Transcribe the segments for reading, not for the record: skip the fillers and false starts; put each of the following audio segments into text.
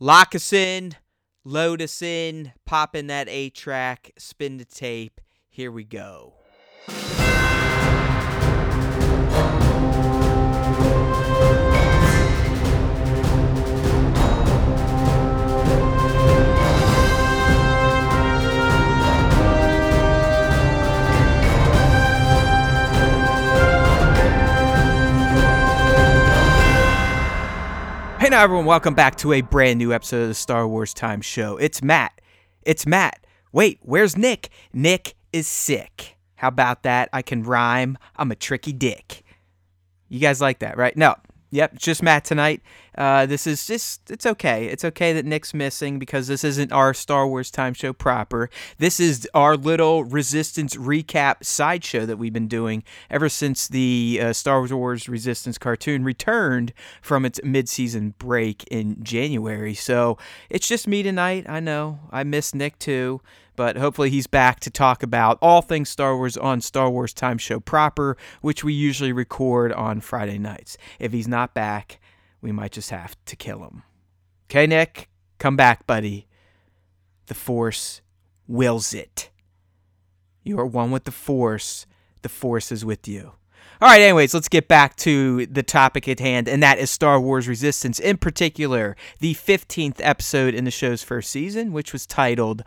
Lock us in, load us in, pop in that 8-track, spin the tape. Here we go. Hey now everyone, welcome back to a brand new episode of the Star Wars Time Show. It's Matt. Wait, where's Nick? Nick is sick. How about that? I can rhyme. I'm a tricky dick. You guys like that, right? No. Yep, just Matt tonight. It's okay. It's okay that Nick's missing because this isn't our Star Wars Time Show proper. This is our little Resistance recap sideshow that we've been doing ever since the Star Wars Resistance cartoon returned from its mid-season break in January. So it's just me tonight. I know. I miss Nick too. But hopefully he's back to talk about all things Star Wars on Star Wars Time Show proper, which we usually record on Friday nights. If he's not back, we might just have to kill him. Okay, Nick? Come back, buddy. The Force wills it. You are one with the Force. The Force is with you. All right, anyways, let's get back to the topic at hand, and that is Star Wars Resistance, in particular, the 15th episode in the show's first season, which was titled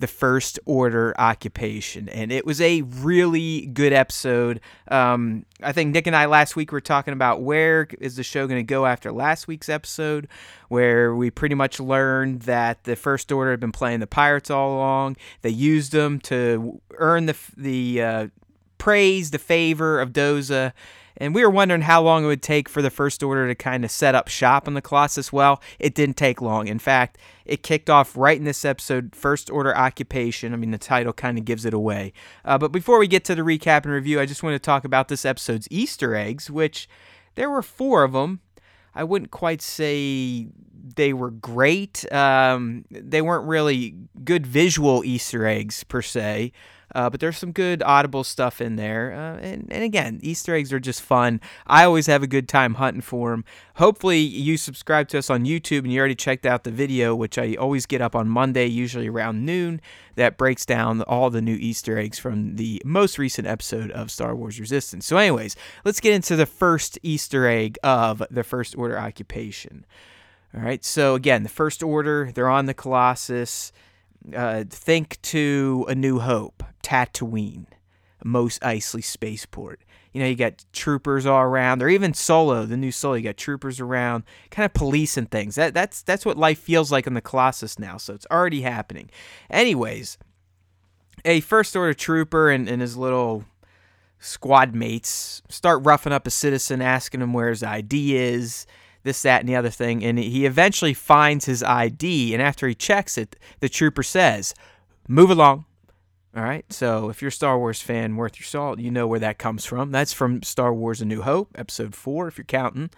The First Order Occupation, and it was a really good episode. I think Nick and I last week were talking about where is the show going to go after last week's episode, where we pretty much learned that the First Order had been playing the pirates all along. They used them to earn the praise, the favor of Doza. And we were wondering how long it would take for the First Order to kind of set up shop on the Colossus. Well, it didn't take long. In fact, it kicked off right in this episode, First Order Occupation. I mean, the title kind of gives it away. But before we get to the recap and review, I just want to talk about this episode's Easter eggs, which there were 4 of them. I wouldn't quite say they were great. They weren't really good visual Easter eggs, per se. But there's some good audible stuff in there. And again, Easter eggs are just fun. I always have a good time hunting for them. Hopefully you subscribe to us on YouTube and you already checked out the video, which I always get up on Monday, usually around noon, that breaks down all the new Easter eggs from the most recent episode of Star Wars Resistance. So anyways, let's get into the first Easter egg of the First Order Occupation. All right, so again, the First Order, they're on the Colossus. Think to A New Hope, Tatooine, Mos Eisley Spaceport. You know, you got troopers all around, or even Solo, the new Solo. You got troopers around, kind of policing things. That's what life feels like on the Colossus now, so it's already happening. Anyways, a First Order trooper and his little squad mates start roughing up a citizen, asking him where his ID is, this, that, and the other thing, and he eventually finds his ID, and after he checks it, the trooper says, "Move along." All right, so if you're a Star Wars fan worth your salt, you know where that comes from. That's from Star Wars A New Hope, Episode 4, if you're counting.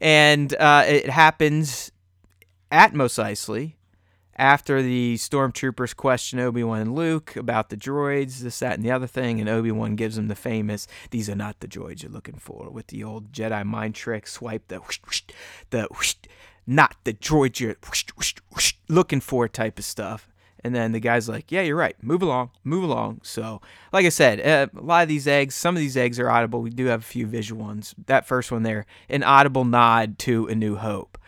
And it happens at Mos Eisley after the stormtroopers question Obi-Wan and Luke about the droids, this, that, and the other thing, and Obi-Wan gives them the famous, "These are not the droids you're looking for," with the old Jedi mind trick, swipe the whoosh, whoosh, the whoosh, not the droids you're whoosh, whoosh, whoosh, looking for type of stuff. And then the guy's like, "Yeah, you're right. Move along. Move along." So, like I said, a lot of these eggs, some of these eggs are audible. We do have a few visual ones. That first one there, an audible nod to A New Hope.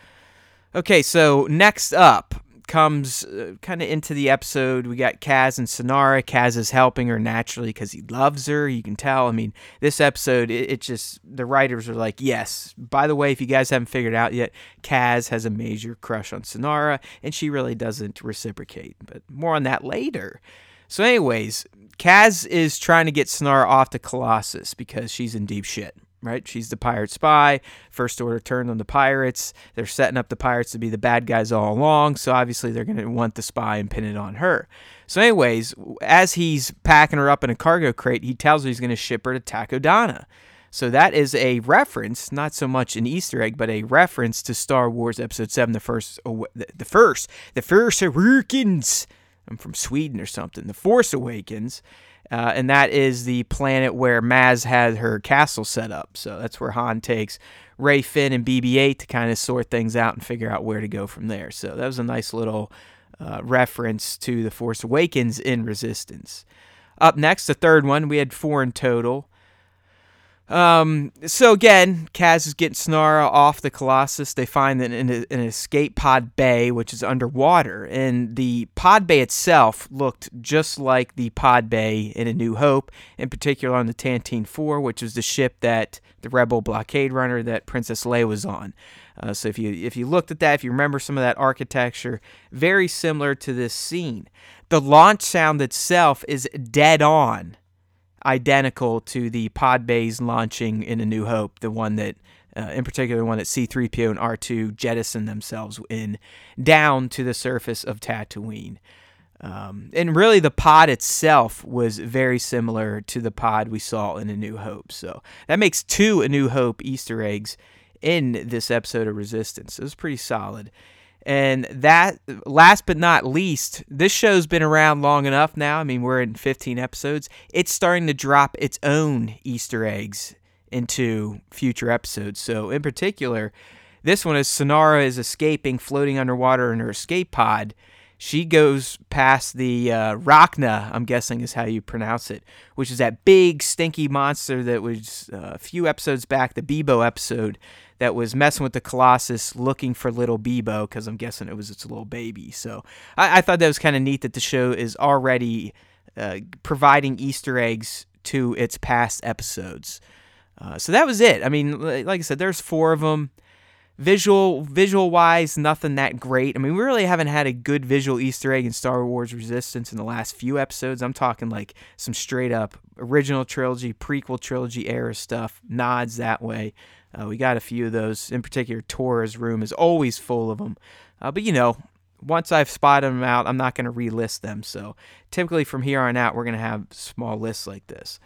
Okay, so next up comes kind of into the episode, we got Kaz and Synara. Kaz is helping her naturally because he loves her. You can tell. I mean, this episode, it just, the writers are like, yes. By the way, if you guys haven't figured it out yet, Kaz has a major crush on Synara, and she really doesn't reciprocate. But more on that later. So anyways, Kaz is trying to get Synara off the Colossus because she's in deep shit. Right? She's the pirate spy. First Order turned on the pirates. They're setting up the pirates to be the bad guys all along, so obviously they're going to want the spy and pin it on her. So anyways, as he's packing her up in a cargo crate, he tells her he's going to ship her to Takodana. So that is a reference, not so much an Easter egg, but a reference to Star Wars Episode 7, The Force Awakens. I'm from Sweden or something. The Force Awakens. and that is the planet where Maz had her castle set up. So that's where Han takes Rey, Finn, and BB-8 to kind of sort things out and figure out where to go from there. So that was a nice little reference to The Force Awakens in Resistance. Up next, the third one, we had four in total. So again, Kaz is getting Synara off the Colossus. They find that an escape pod bay, which is underwater, and the pod bay itself looked just like the pod bay in A New Hope, in particular on the Tantive IV, which was the ship that the Rebel blockade runner that Princess Leia was on. So if you looked at that, if you remember some of that architecture, very similar to this scene. The launch sound itself is dead on identical to the pod bays launching in A New Hope, the one that, in particular, the one that C-3PO and R2 jettisoned themselves in down to the surface of Tatooine. And really, the pod itself was very similar to the pod we saw in A New Hope. So that makes two A New Hope Easter eggs in this episode of Resistance. It was pretty solid. And that, last but not least, this show's been around long enough now. I mean, we're in 15 episodes. It's starting to drop its own Easter eggs into future episodes. So, in particular, this one is Synara is escaping, floating underwater in her escape pod. She goes past the Rachna, I'm guessing is how you pronounce it, which is that big, stinky monster that was a few episodes back, the Bebo episode, that was messing with the Colossus looking for little Bebo, because I'm guessing it was its little baby. So I thought that was kind of neat that the show is already providing Easter eggs to its past episodes. So that was it. I mean, like I said, there's four of them. Visual-wise, nothing that great. I mean, we really haven't had a good visual Easter egg in Star Wars Resistance in the last few episodes. I'm talking like some straight-up original trilogy, prequel trilogy era stuff, nods that way. We got a few of those. In particular, Tora's room is always full of them. But, you know, once I've spotted them out, I'm not going to relist them. So typically from here on out, we're going to have small lists like this.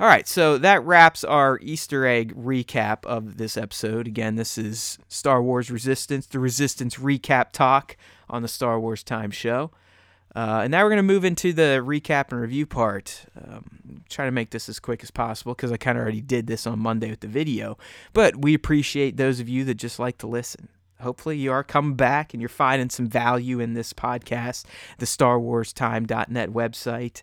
All right, so that wraps our Easter egg recap of this episode. Again, this is Star Wars Resistance, the Resistance recap talk on the Star Wars Time Show. And now we're going to move into the recap and review part. Try to make this as quick as possible because I kind of already did this on Monday with the video. But we appreciate those of you that just like to listen. Hopefully you are coming back and you're finding some value in this podcast, the StarWarsTime.net website.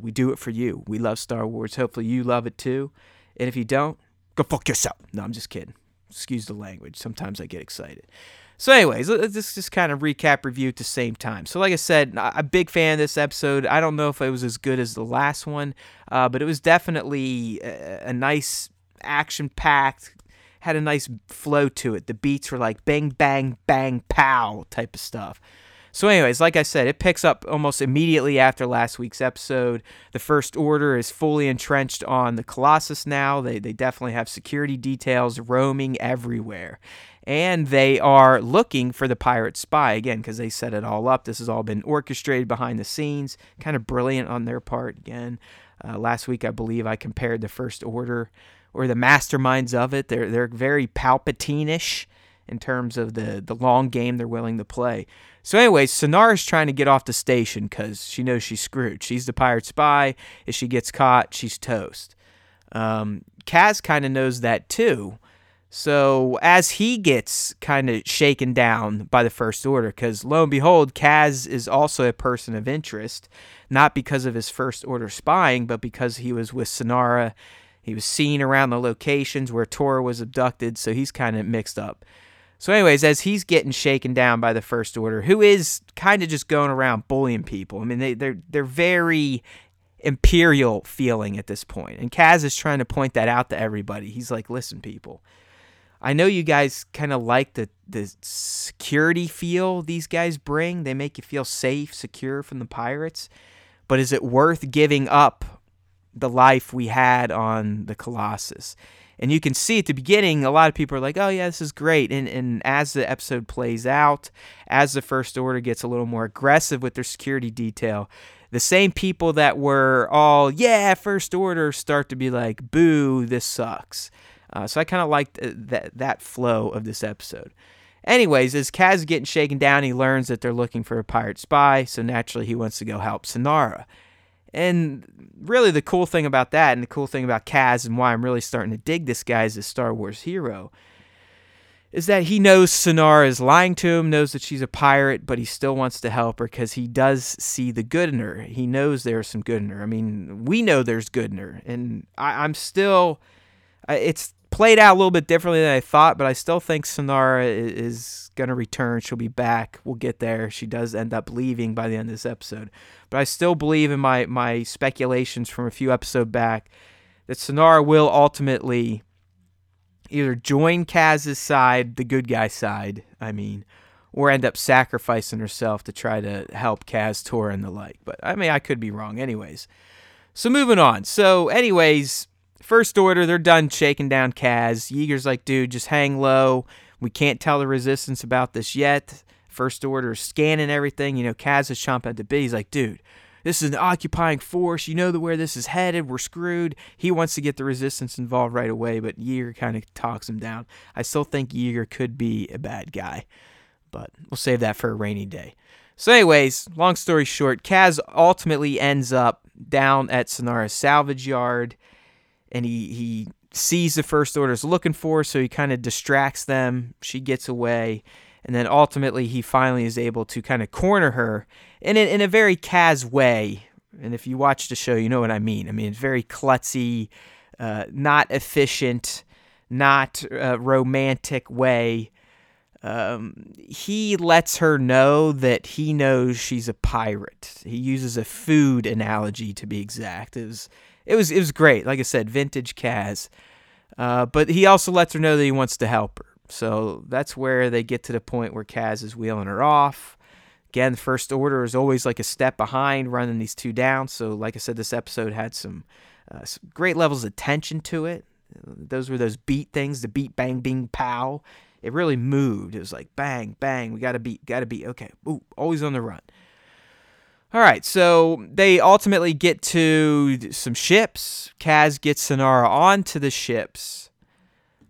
We do it for you. We love Star Wars. Hopefully you love it too. And if you don't, go fuck yourself. No, I'm just kidding. Excuse the language. Sometimes I get excited. So anyways, let's just kind of recap review at the same time. So like I said, I'm a big fan of this episode. I don't know if it was as good as the last one, but it was definitely a nice action-packed, had a nice flow to it. The beats were like bang, bang, bang, pow type of stuff. So anyways, like I said, it picks up almost immediately after last week's episode. The First Order is fully entrenched on the Colossus now. They definitely have security details roaming everywhere. And they are looking for the pirate spy, again, because they set it all up. This has all been orchestrated behind the scenes. Kind of brilliant on their part, again. Last week, I believe I compared the First Order or the masterminds of it. They're very Palpatine-ish in terms of the long game they're willing to play. So anyways, Synara's trying to get off the station because she knows she's screwed. She's the pirate spy. If she gets caught, she's toast. Kaz kind of knows that too. So as he gets kind of shaken down by the First Order, because lo and behold, Kaz is also a person of interest, not because of his First Order spying, but because he was with Synara. He was seen around the locations where Tora was abducted, so he's kind of mixed up. So anyways, as he's getting shaken down by the First Order, who is kind of just going around bullying people. I mean, they're very imperial feeling at this point. And Kaz is trying to point that out to everybody. He's like, listen, people, I know you guys kind of like the security feel these guys bring. They make you feel safe, secure from the pirates. But is it worth giving up the life we had on the Colossus? And you can see at the beginning, a lot of people are like, oh, yeah, this is great. And as the episode plays out, as the First Order gets a little more aggressive with their security detail, the same people that were all, yeah, First Order, start to be like, boo, this sucks. So I kind of liked that flow of this episode. Anyways, as Kaz is getting shaken down, he learns that they're looking for a pirate spy. So naturally, he wants to go help Synara. And really the cool thing about that, and the cool thing about Kaz, and why I'm really starting to dig this guy as a Star Wars hero, is that he knows Synara is lying to him, knows that she's a pirate, but he still wants to help her because he does see the good in her. He knows there's some good in her. I mean, we know there's good in her. And I'm still... It's played out a little bit differently than I thought, but I still think Synara is going to return. She'll be back. We'll get there. She does end up leaving by the end of this episode. But I still believe in my speculations from a few episodes back that Synara will ultimately... either join Kaz's side, the good guy side, I mean, or end up sacrificing herself to try to help Kaz, Tora, and the like. But, I mean, I could be wrong anyways. So, moving on. So, anyways, First Order, they're done shaking down Kaz. Yeager's like, dude, just hang low. We can't tell the Resistance about this yet. First Order scanning everything. You know, Kaz is chomping at the bit. He's like, dude, this is an occupying force. You know where this is headed. We're screwed. He wants to get the Resistance involved right away, but Yeager kind of talks him down. I still think Yeager could be a bad guy, but we'll save that for a rainy day. So anyways, long story short, Kaz ultimately ends up down at Synara's salvage yard, and he sees the First Order's looking for her, so he kind of distracts them. She gets away. And then ultimately, he finally is able to kind of corner her in a very Kaz way. And if you watch the show, you know what I mean. I mean, it's very klutzy, not efficient, not romantic way. He lets her know that he knows she's a pirate. He uses a food analogy, to be exact. It was great. Like I said, vintage Kaz. But he also lets her know that he wants to help her. So that's where they get to the point where Kaz is wheeling her off. Again, First Order is always like a step behind, running these two down. So like I said, this episode had some great levels of tension to it. Those were those beat things, the beat, bang, bing, pow. It really moved. It was like bang, bang, we got to beat. Okay, ooh, always on the run. All right, so they ultimately get to some ships. Kaz gets Synara onto the ships.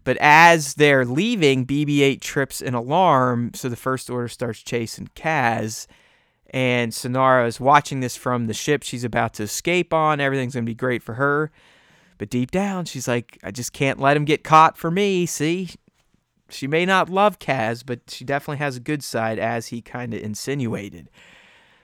But as they're leaving, BB-8 trips an alarm, so the First Order starts chasing Kaz, and Synara is watching this from the ship she's about to escape on. Everything's going to be great for her, but deep down, she's like, I just can't let him get caught for me, see? She may not love Kaz, but she definitely has a good side, as he kind of insinuated.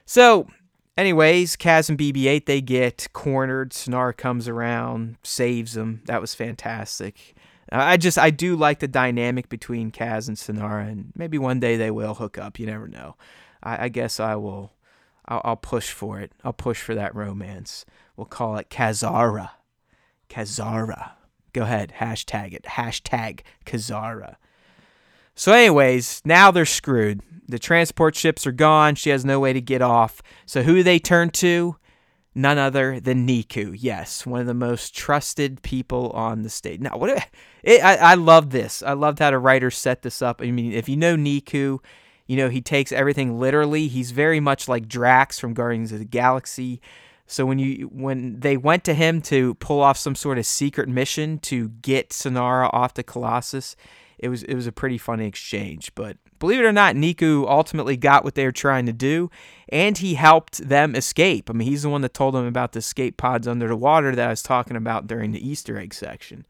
So, anyways, Kaz and BB-8, they get cornered. Synara comes around, saves them. That was fantastic. I do like the dynamic between Kaz and Synara, and maybe one day they will hook up. You never know. I guess I will. I'll push for it. I'll push for that romance. We'll call it Kazara. Kazara. Go ahead. Hashtag it. Hashtag Kazara. So anyways, now they're screwed. The transport ships are gone. She has no way to get off. So who do they turn to? None other than Neeku. Yes, one of the most trusted people on the stage. Now, I love this. I loved how the writer set this up. I mean, if you know Neeku, you know he takes everything literally. He's very much like Drax from Guardians of the Galaxy. So when they went to him to pull off some sort of secret mission to get Synara off the Colossus, it was a pretty funny exchange, but. Believe it or not, Neeku ultimately got what they were trying to do, and he helped them escape. I mean, he's the one that told them about the escape pods under the water that I was talking about during the Easter egg section.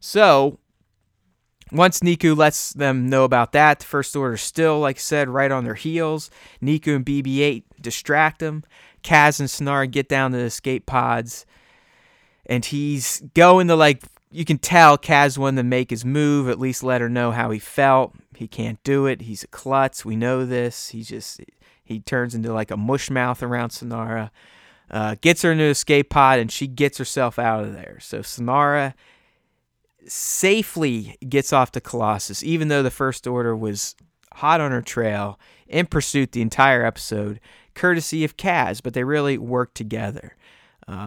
So, once Neeku lets them know about that, the First Order still, like I said, right on their heels. Neeku and BB-8 distract them. Kaz and Synara get down to the escape pods, and he's going to, like... You can tell Kaz wanted to make his move, at least let her know how he felt. He can't do it. He's a klutz. We know this. He turns into like a mush mouth around Synara. Gets her into an escape pod, and she gets herself out of there. So Synara safely gets off the Colossus, even though the First Order was hot on her trail, in pursuit the entire episode, courtesy of Kaz, but they really worked together.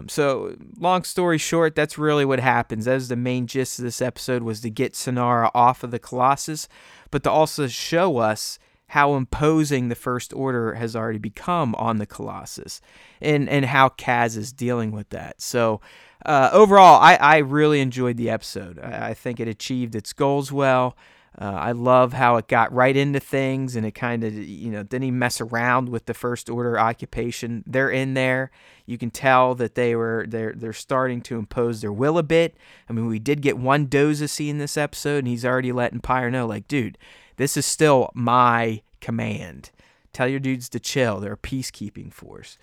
So, long story short, that's really what happens. That was the main gist of this episode, was to get Synara off of the Colossus, but to also show us how imposing the First Order has already become on the Colossus, and how Kaz is dealing with that. So, overall, I really enjoyed the episode. I think it achieved its goals well. I love how it got right into things, and it kind of, didn't even mess around with the First Order occupation. They're in there. You can tell that they're starting to impose their will a bit. I mean, we did get one Doza scene this episode, and he's already letting Pyre know, like, dude, this is still my command. Tell your dudes to chill. They're a peacekeeping force.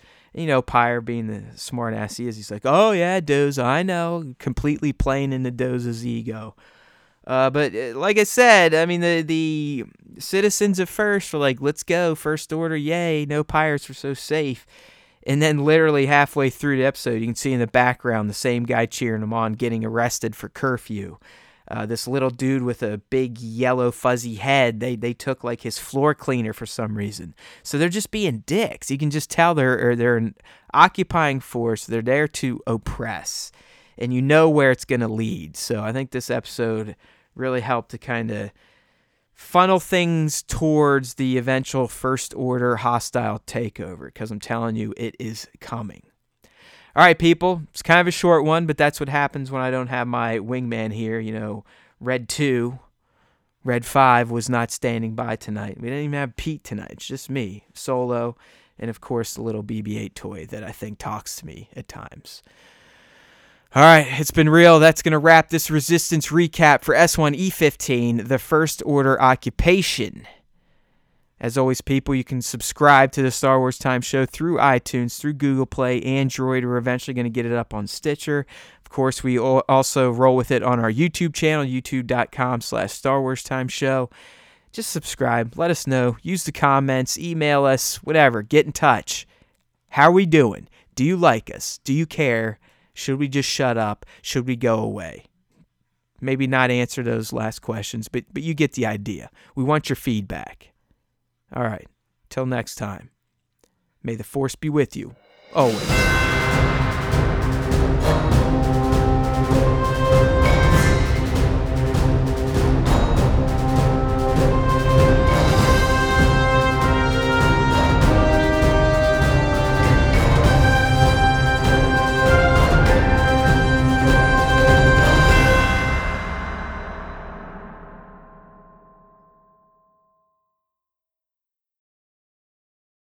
Pyre, being the smart ass he is, he's like, oh yeah, Doza, I know. Completely playing into Doza's ego. But like I said, I mean, the citizens at first were like, let's go, First Order, yay, no pirates, we're so safe. And then literally halfway through the episode, you can see in the background the same guy cheering them on getting arrested for curfew. This little dude with a big yellow fuzzy head, they took like his floor cleaner for some reason. So they're just being dicks. You can just tell they're an occupying force. They're there to oppress. And you know where it's going to lead. So I think this episode really helped to kind of funnel things towards the eventual First Order hostile takeover, because I'm telling you, it is coming. All right, people, it's kind of a short one, but that's what happens when I don't have my wingman here. Red 2, Red 5 was not standing by tonight. We didn't even have Pete tonight. It's just me, solo, and of course the little BB-8 toy that I think talks to me at times. All right, it's been real. That's going to wrap this Resistance recap for S1E15, The First Order Occupation. As always, people, you can subscribe to the Star Wars Time Show through iTunes, through Google Play, Android. We're eventually going to get it up on Stitcher. Of course, we also roll with it on our YouTube channel, youtube.com/Star Wars Time Show. Just subscribe. Let us know. Use the comments. Email us. Whatever. Get in touch. How are we doing? Do you like us? Do you care? Should we just shut up? Should we go away? Maybe not answer those last questions, but you get the idea. We want your feedback. All right, till next time. May the Force be with you, always.